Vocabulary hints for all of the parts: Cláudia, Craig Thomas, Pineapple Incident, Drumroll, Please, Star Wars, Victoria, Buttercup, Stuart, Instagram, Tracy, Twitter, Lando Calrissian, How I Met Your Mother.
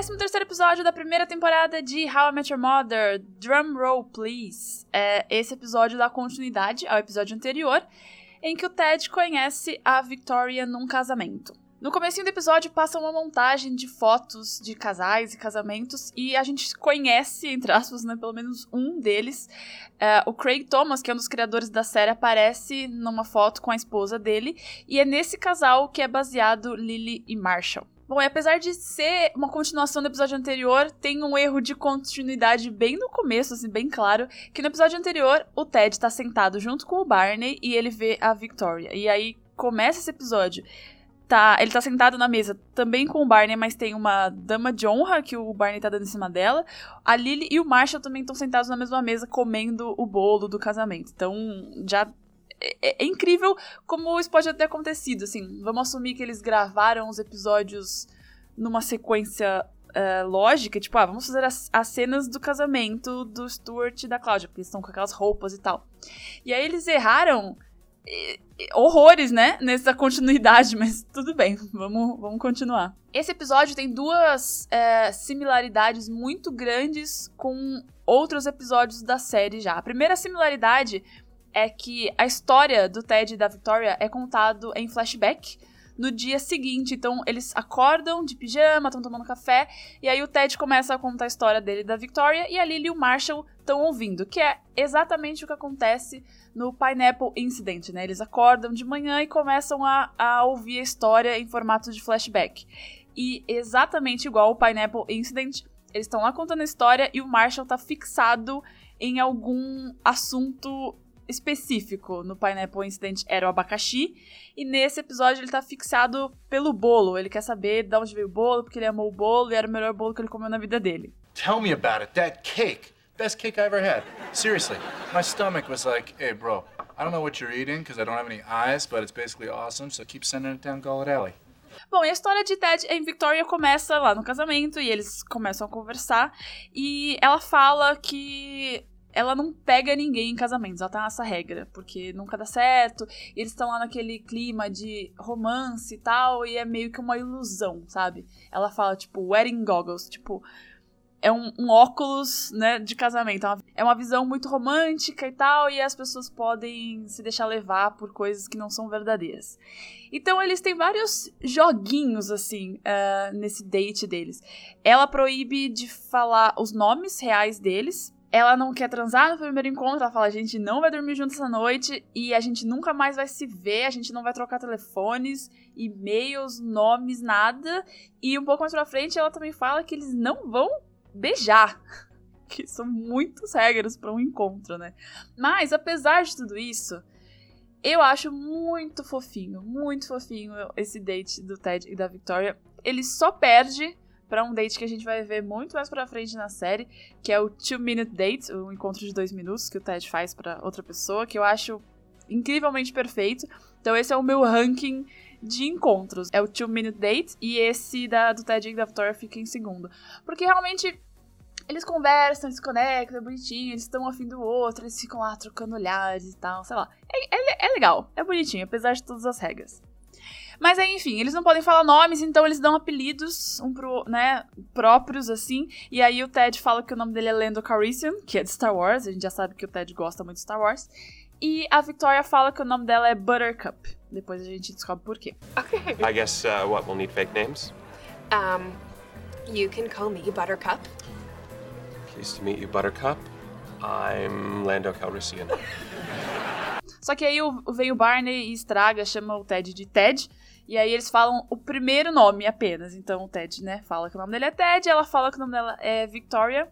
13º episódio da primeira temporada de How I Met Your Mother, Drumroll, Please. É, esse episódio dá continuidade ao episódio anterior, em que o Ted conhece a Victoria num casamento. No comecinho do episódio passa uma montagem de fotos de casais e casamentos, e a gente conhece, entre aspas, né, pelo menos um deles. É, o Craig Thomas, que é um dos criadores da série, aparece numa foto com a esposa dele, e é nesse casal que é baseado Lily e Marshall. Bom, e apesar de ser uma continuação do episódio anterior, tem um erro de continuidade bem no começo, assim, bem claro, que no episódio anterior o Ted tá sentado junto com o Barney e ele vê a Victoria. E aí começa esse episódio, ele tá sentado na mesa também com o Barney, mas tem uma dama de honra que o Barney tá dando em cima dela. A Lily e o Marshall também estão sentados na mesma mesa comendo o bolo do casamento. Então já... É incrível como isso pode ter acontecido, assim. Vamos assumir que eles gravaram os episódios numa sequência lógica, tipo, vamos fazer as cenas do casamento do Stuart e da Cláudia, porque eles estão com aquelas roupas e tal. E aí eles erraram horrores, né, nessa continuidade, mas tudo bem, vamos continuar. Esse episódio tem duas similaridades muito grandes com outros episódios da série já. A primeira similaridade... é que a história do Ted e da Victoria é contado em flashback no dia seguinte. Então, eles acordam de pijama, estão tomando café, e aí o Ted começa a contar a história dele e da Victoria, e a Lily e o Marshall estão ouvindo, que é exatamente o que acontece no Pineapple Incident, né? Eles acordam de manhã e começam a ouvir a história em formato de flashback. E exatamente igual ao Pineapple Incident, eles estão lá contando a história e o Marshall tá fixado em algum assunto... específico. No Pineapple Incident era o abacaxi, e nesse episódio ele tá fixado pelo bolo. Ele quer saber de onde veio o bolo, porque ele amou o bolo e era o melhor bolo que ele comeu na vida dele. Tell me about it. That cake. Best cake I ever had. Seriously. My stomach was like, hey bro, I don't know what you're eating because I don't have any eyes, but it's basically awesome, so keep sending it down Gullet Alley. Bom, e a história de Ted e Victoria começa lá no casamento e eles começam a conversar, e ela fala que... ela não pega ninguém em casamentos, ela tá nessa regra, porque nunca dá certo, e eles estão lá naquele clima de romance e tal, e é meio que uma ilusão, sabe? Ela fala, tipo, wedding goggles, tipo, é um óculos, né, de casamento, é uma visão muito romântica e tal, e as pessoas podem se deixar levar por coisas que não são verdadeiras. Então eles têm vários joguinhos, assim, nesse date deles. Ela proíbe de falar os nomes reais deles. Ela não quer transar no primeiro encontro, ela fala, a gente não vai dormir junto essa noite e a gente nunca mais vai se ver, a gente não vai trocar telefones, e-mails, nomes, nada. E um pouco mais pra frente ela também fala que eles não vão beijar, que são muitas regras pra um encontro, né? Mas, apesar de tudo isso, eu acho muito fofinho esse date do Ted e da Victoria. Ele só perde... pra um date que a gente vai ver muito mais pra frente na série, que é o 2-minute date, o encontro de 2 minutos que o Ted faz pra outra pessoa, que eu acho incrivelmente perfeito. Então esse é o meu ranking de encontros. É o 2-minute date e esse do Ted e da Victoria fica em segundo. Porque realmente eles conversam, eles conectam, é bonitinho, eles estão afim do outro, eles ficam lá trocando olhares e tal, sei lá. É legal, é bonitinho, apesar de todas as regras. Mas aí, enfim, eles não podem falar nomes, então eles dão apelidos próprios, assim. E aí o Ted fala que o nome dele é Lando Calrissian, que é de Star Wars. A gente já sabe que o Ted gosta muito de Star Wars. E a Victoria fala que o nome dela é Buttercup. Depois a gente descobre por quê. Ok. I guess, what, we'll need fake names? You can call me Buttercup. Pleased to meet you, Buttercup. I'm Lando Calrissian. Só que aí vem o Barney e estraga, chama o Ted de Ted. E aí eles falam o primeiro nome apenas. Então o Ted, né, fala que o nome dele é Ted, ela fala que o nome dela é Victoria.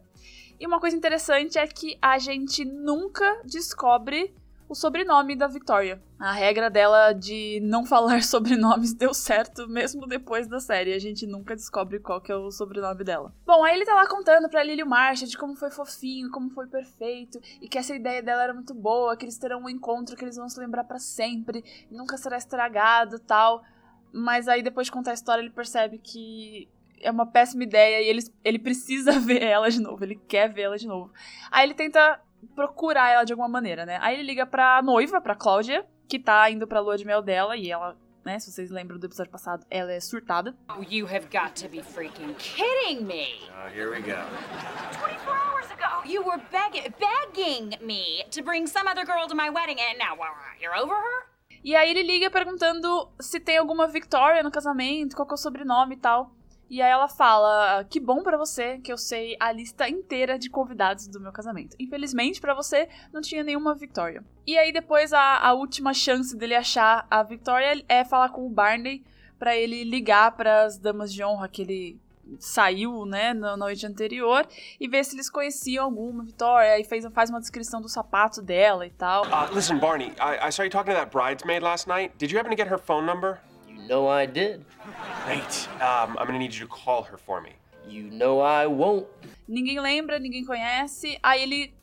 E uma coisa interessante é que a gente nunca descobre o sobrenome da Victoria. A regra dela de não falar sobrenomes deu certo mesmo depois da série. A gente nunca descobre qual que é o sobrenome dela. Bom, aí ele tá lá contando pra Lily e o Marshall de como foi fofinho, como foi perfeito, e que essa ideia dela era muito boa, que eles terão um encontro que eles vão se lembrar pra sempre, nunca será estragado e tal. Mas aí depois de contar a história ele percebe que é uma péssima ideia e ele precisa ver ela de novo, ele quer ver ela de novo. Aí ele tenta procurar ela de alguma maneira, né? Aí ele liga pra noiva, pra Cláudia, que tá indo pra lua de mel dela, e ela né? Se vocês lembram do episódio passado, ela é surtada. Oh, you have got to be freaking kidding me. Oh, here we go. 24 hours ago, you were begging me to bring some other girl to my wedding and now you're over her? E aí ele liga perguntando se tem alguma Victoria no casamento, qual que é o sobrenome e tal. E aí ela fala, que bom pra você que eu sei a lista inteira de convidados do meu casamento. Infelizmente pra você, não tinha nenhuma Victoria. E aí depois a última chance dele achar a Victoria é falar com o Barney pra ele ligar pras damas de honra que ele saiu, né, na noite anterior e ver se eles conheciam alguma Victoria e faz uma descrição do sapato dela e tal. Listen, Barney, I saw you talking to that bridesmaid last night. Did you happen to get her phone number? You know I did. Great. I'm gonna need you to call her for me. You know I won't. Ninguém lembra, ninguém conhece, aí ele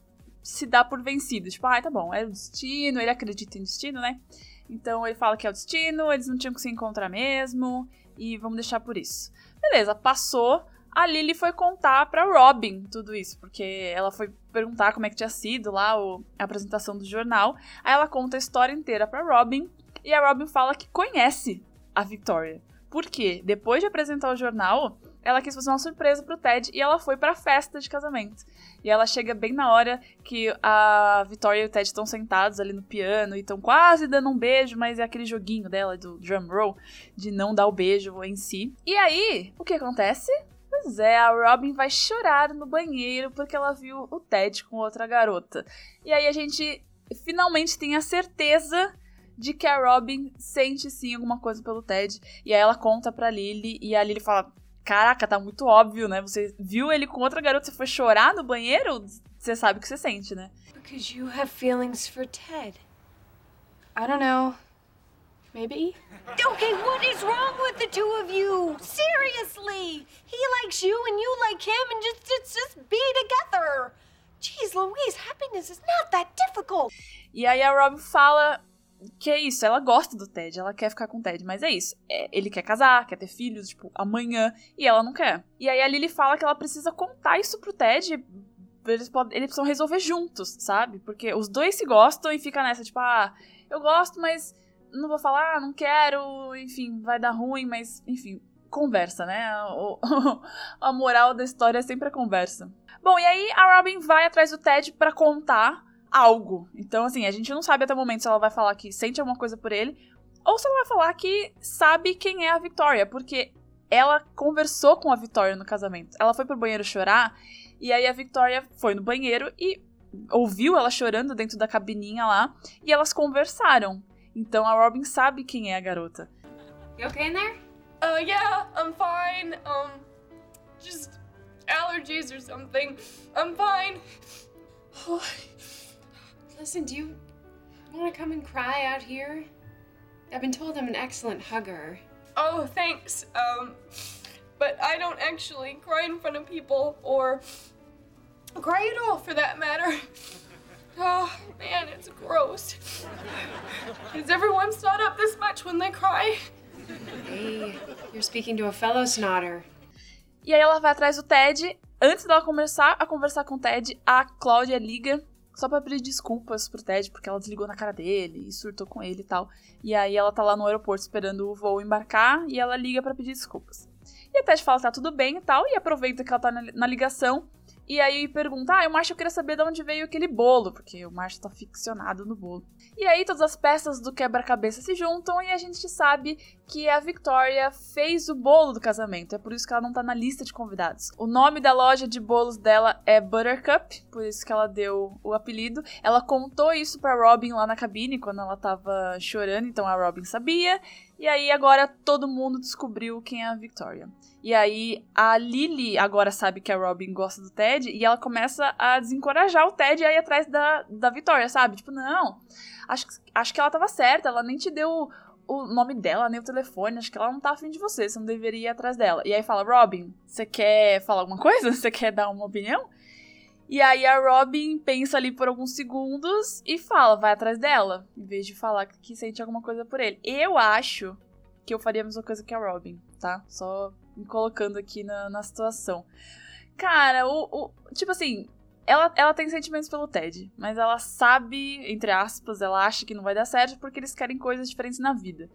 se dá por vencido. Tipo, tá bom, é o destino, ele acredita em destino, né? Então ele fala que é o destino, eles não tinham que se encontrar mesmo e vamos deixar por isso. Beleza, passou. A Lily foi contar pra Robin tudo isso, porque ela foi perguntar como é que tinha sido lá a apresentação do jornal. Aí ela conta a história inteira pra Robin, e a Robin fala que conhece a Victoria. Por quê? Depois de apresentar o jornal, ela quis fazer uma surpresa pro Ted, e ela foi pra festa de casamento. E ela chega bem na hora que a Victoria e o Ted estão sentados ali no piano, e estão quase dando um beijo, mas é aquele joguinho dela, do Drumroll, de não dar o beijo em si. E aí, o que acontece? Pois é, a Robin vai chorar no banheiro, porque ela viu o Ted com outra garota. E aí a gente finalmente tem a certeza de que a Robin sente sim alguma coisa pelo Ted, e aí ela conta pra Lily, e a Lily fala, caraca, tá muito óbvio, né? Você viu ele com outra garota, você foi chorar no banheiro? Você sabe o que você sente, né? Because you have feelings for Ted. I don't know. Maybe? Okay, what is wrong with the two of you? Seriously! He likes you and you like him and just be together. Jeez Louise, happiness is not that difficult. E aí a Robin fala que é isso, ela gosta do Ted, ela quer ficar com o Ted, mas é isso, ele quer casar, quer ter filhos, tipo, amanhã, e ela não quer. E aí a Lily fala que ela precisa contar isso pro Ted, eles precisam resolver juntos, sabe? Porque os dois se gostam e fica nessa, tipo, eu gosto, mas não vou falar, não quero, enfim, vai dar ruim, mas, enfim, conversa, né? A moral da história é sempre a conversa. Bom, e aí a Robin vai atrás do Ted pra contar algo. Então, assim, a gente não sabe até o momento se ela vai falar que sente alguma coisa por ele ou se ela vai falar que sabe quem é a Victoria, porque ela conversou com a Victoria no casamento. Ela foi pro banheiro chorar e aí a Victoria foi no banheiro e ouviu ela chorando dentro da cabininha lá e elas conversaram. Então a Robin sabe quem é a garota. You okay in there? Yeah, I'm fine. Just allergies or something. I'm fine. Oh. Listen, do you want to come and cry out here? I've been told I'm an excellent hugger. Oh, thanks. But I don't actually cry in front of people or cry at all for that matter. Oh, man, it's gross. Is everyone snot up this much when they cry? Hey, you're speaking to a fellow snotter. E aí ela vai atrás do Ted. Antes dela começar a conversar com o Ted, a Cláudia liga só pra pedir desculpas pro Ted, porque ela desligou na cara dele e surtou com ele e tal. E aí ela tá lá no aeroporto esperando o voo embarcar e ela liga pra pedir desculpas. E a Ted fala que tá tudo bem e tal, e aproveita que ela tá na ligação e aí pergunta, o Marshall queria saber de onde veio aquele bolo, porque o Marshall tá ficcionado no bolo. E aí todas as peças do quebra-cabeça se juntam e a gente sabe que a Victoria fez o bolo do casamento, é por isso que ela não tá na lista de convidados. O nome da loja de bolos dela é Buttercup, por isso que ela deu o apelido. Ela contou isso pra Robin lá na cabine, quando ela tava chorando, então a Robin sabia. E aí agora todo mundo descobriu quem é a Victoria. E aí a Lily agora sabe que a Robin gosta do Ted e ela começa a desencorajar o Ted a ir atrás da Victoria, sabe? Tipo, não, acho que ela tava certa, ela nem te deu o nome dela, nem o telefone, acho que ela não tá afim de você, você não deveria ir atrás dela. E aí fala, Robin, você quer falar alguma coisa? Você quer dar uma opinião? E aí a Robin pensa ali por alguns segundos e fala, vai atrás dela, em vez de falar que sente alguma coisa por ele. Eu acho que eu faria a mesma coisa que a Robin, tá? Só me colocando aqui na situação. Cara, tipo assim, ela tem sentimentos pelo Ted, mas ela sabe, entre aspas, ela acha que não vai dar certo porque eles querem coisas diferentes na vida.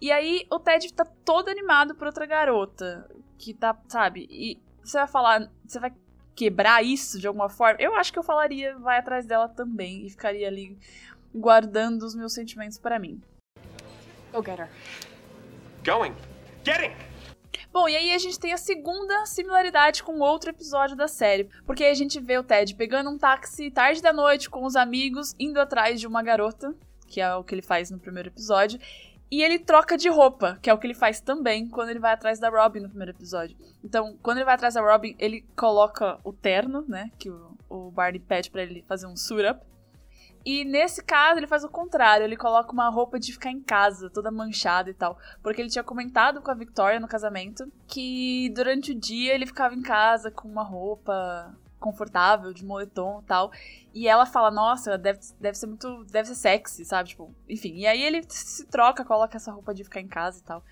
E aí o Ted tá todo animado por outra garota, que tá, sabe, e você vai falar, você vai quebrar isso de alguma forma? Eu acho que eu falaria, vai atrás dela também, e ficaria ali guardando os meus sentimentos pra mim. Go get her. Going. Getting. Bom, e aí a gente tem a segunda similaridade com outro episódio da série, porque a gente vê o Ted pegando um táxi tarde da noite com os amigos, indo atrás de uma garota, que é o que ele faz no primeiro episódio, e ele troca de roupa, que é o que ele faz também quando ele vai atrás da Robin no primeiro episódio. Então, quando ele vai atrás da Robin, ele coloca o terno, né, que o Barney pede pra ele fazer um suit up. E nesse caso, ele faz o contrário, ele coloca uma roupa de ficar em casa, toda manchada e tal. Porque ele tinha comentado com a Victoria no casamento que durante o dia ele ficava em casa com uma roupa confortável, de moletom e tal. E ela fala, nossa, deve ser sexy, sabe? Tipo, enfim. E aí ele se troca, coloca essa roupa de ficar em casa e tal.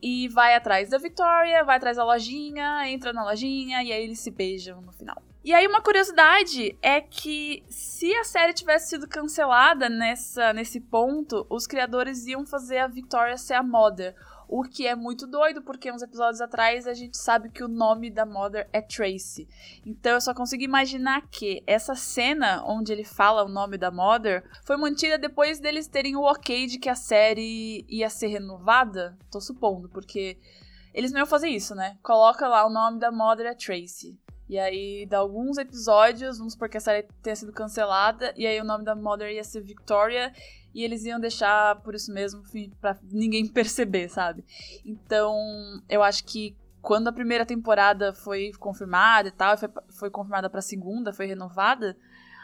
E vai atrás da Victoria, vai atrás da lojinha, entra na lojinha e aí eles se beijam no final. E aí uma curiosidade é que se a série tivesse sido cancelada nesse ponto, os criadores iam fazer a Victoria ser a Mother. O que é muito doido, porque uns episódios atrás a gente sabe que o nome da Mother é Tracy. Então eu só consigo imaginar que essa cena onde ele fala o nome da Mother foi mantida depois deles terem o ok de que a série ia ser renovada. Tô supondo, porque eles não iam fazer isso, né? Coloca lá o nome da Mother é Tracy. E aí dá alguns episódios, vamos supor que a série tenha sido cancelada, e aí o nome da Mother ia ser Victoria, e eles iam deixar por isso mesmo, pra ninguém perceber, sabe? Então, eu acho que quando a primeira temporada foi confirmada e tal, foi confirmada pra segunda, foi renovada,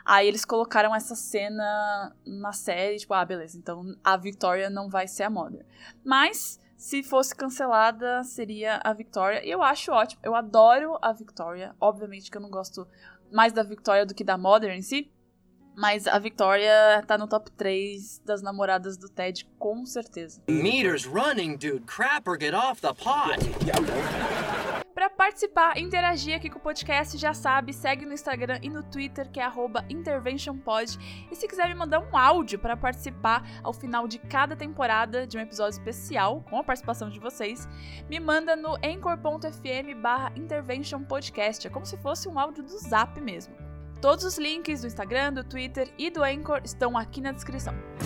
aí eles colocaram essa cena na série, tipo, ah, beleza, então a Victoria não vai ser a Mother. Mas, se fosse cancelada, seria a Victoria, e eu acho ótimo, eu adoro a Victoria, obviamente que eu não gosto mais da Victoria do que da Mother em si, mas a Victoria tá no top 3 das namoradas do Ted, com certeza. Meters running, dude. Crap or get off the pot. Pra participar e interagir aqui com o podcast, já sabe, segue no Instagram e no Twitter, que é @interventionpod. E se quiser me mandar um áudio pra participar ao final de cada temporada de um episódio especial, com a participação de vocês, me manda no anchor.fm/interventionpodcast. É como se fosse um áudio do Zap mesmo. Todos os links do Instagram, do Twitter e do Anchor estão aqui na descrição.